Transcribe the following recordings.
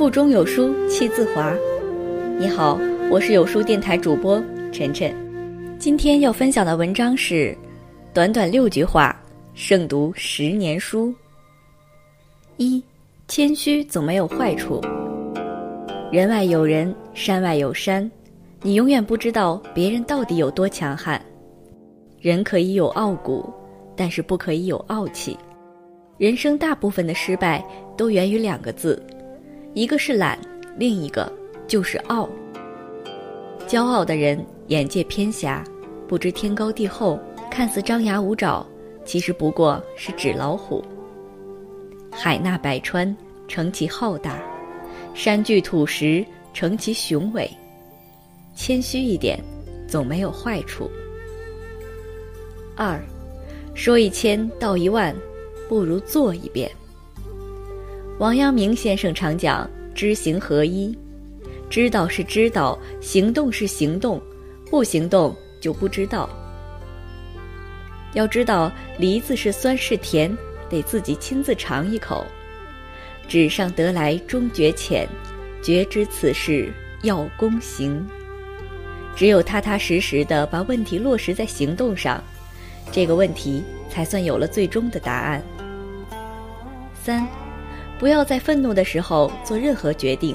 腹中有书气自华。你好，我是有书电台主播晨晨。今天要分享的文章是短短6句话胜读10年书。1. 谦虚总没有坏处。人外有人，山外有山，你永远不知道别人到底有多强悍。人可以有傲骨，但是不可以有傲气。人生大部分的失败都源于2个字，一个是懒，另一个就是傲。骄傲的人眼界偏狭，不知天高地厚，看似张牙舞爪，其实不过是纸老虎。海纳百川，成其浩大；山聚土石，成其雄伟。谦虚一点，总没有坏处。2. 说1000道1万，不如做1遍。王阳明先生常讲知行合一，知道是知道，行动是行动，不行动就不知道。要知道梨子是酸是甜，得自己亲自尝一口。纸上得来终觉浅，觉知此事要躬行。只有踏踏实实地把问题落实在行动上，这个问题才算有了最终的答案。3. 不要在愤怒的时候做任何决定。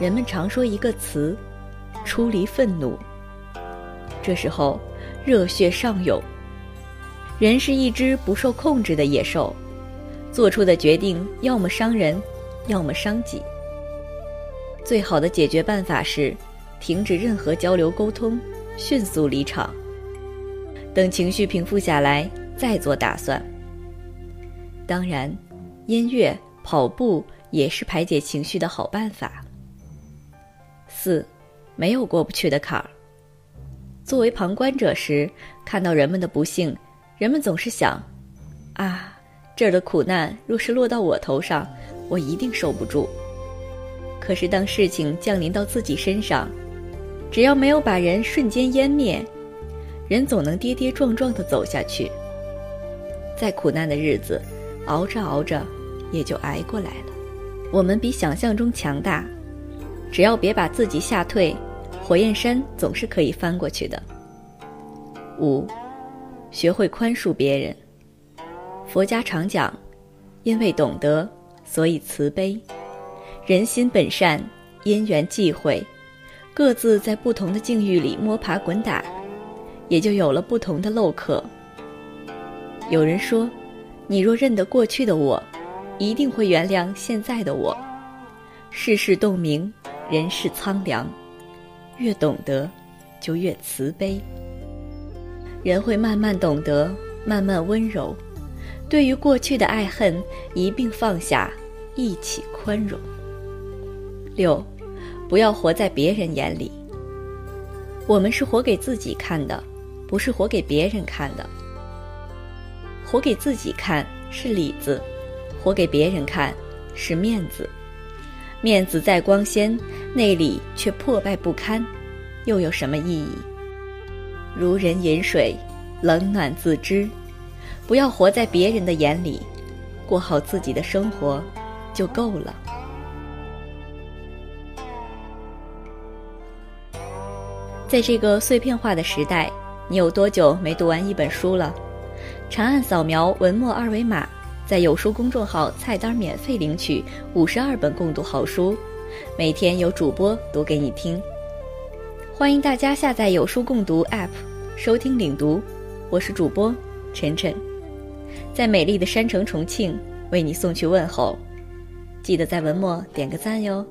人们常说一个词，出离愤怒。这时候热血上涌。人是一只不受控制的野兽，做出的决定要么伤人，要么伤己。最好的解决办法是停止任何交流沟通，迅速离场。等情绪平复下来再做打算。当然，音乐、跑步也是排解情绪的好办法。4. 没有过不去的坎儿。作为旁观者时，看到人们的不幸，人们总是想，啊，这儿的苦难若是落到我头上，我一定受不住。可是当事情降临到自己身上，只要没有把人瞬间湮灭，人总能跌跌撞撞地走下去。在苦难的日子，熬着熬着也就挨过来了。我们比想象中强大，只要别把自己吓退，火焰山总是可以翻过去的。5. 学会宽恕别人。佛家常讲，因为懂得，所以慈悲。人心本善，因缘际会，各自在不同的境遇里摸爬滚打，也就有了不同的陋刻。有人说，你若认得过去的我，一定会原谅现在的我。世事洞明，人世苍凉，越懂得就越慈悲。人会慢慢懂得，慢慢温柔，对于过去的爱恨一并放下，一起宽容。6. 不要活在别人眼里。我们是活给自己看的，不是活给别人看的。活给自己看是里子，活给别人看是面子。面子再光鲜，内里却破败不堪，又有什么意义？如人饮水，冷暖自知。不要活在别人的眼里，过好自己的生活就够了。在这个碎片化的时代，你有多久没读完一本书了？长按扫描文末二维码，在有书公众号菜单免费领取52本共读好书，每天有主播读给你听。欢迎大家下载有书共读 App 收听领读，我是主播晨晨，在美丽的山城重庆为你送去问候。记得在文末点个赞哟。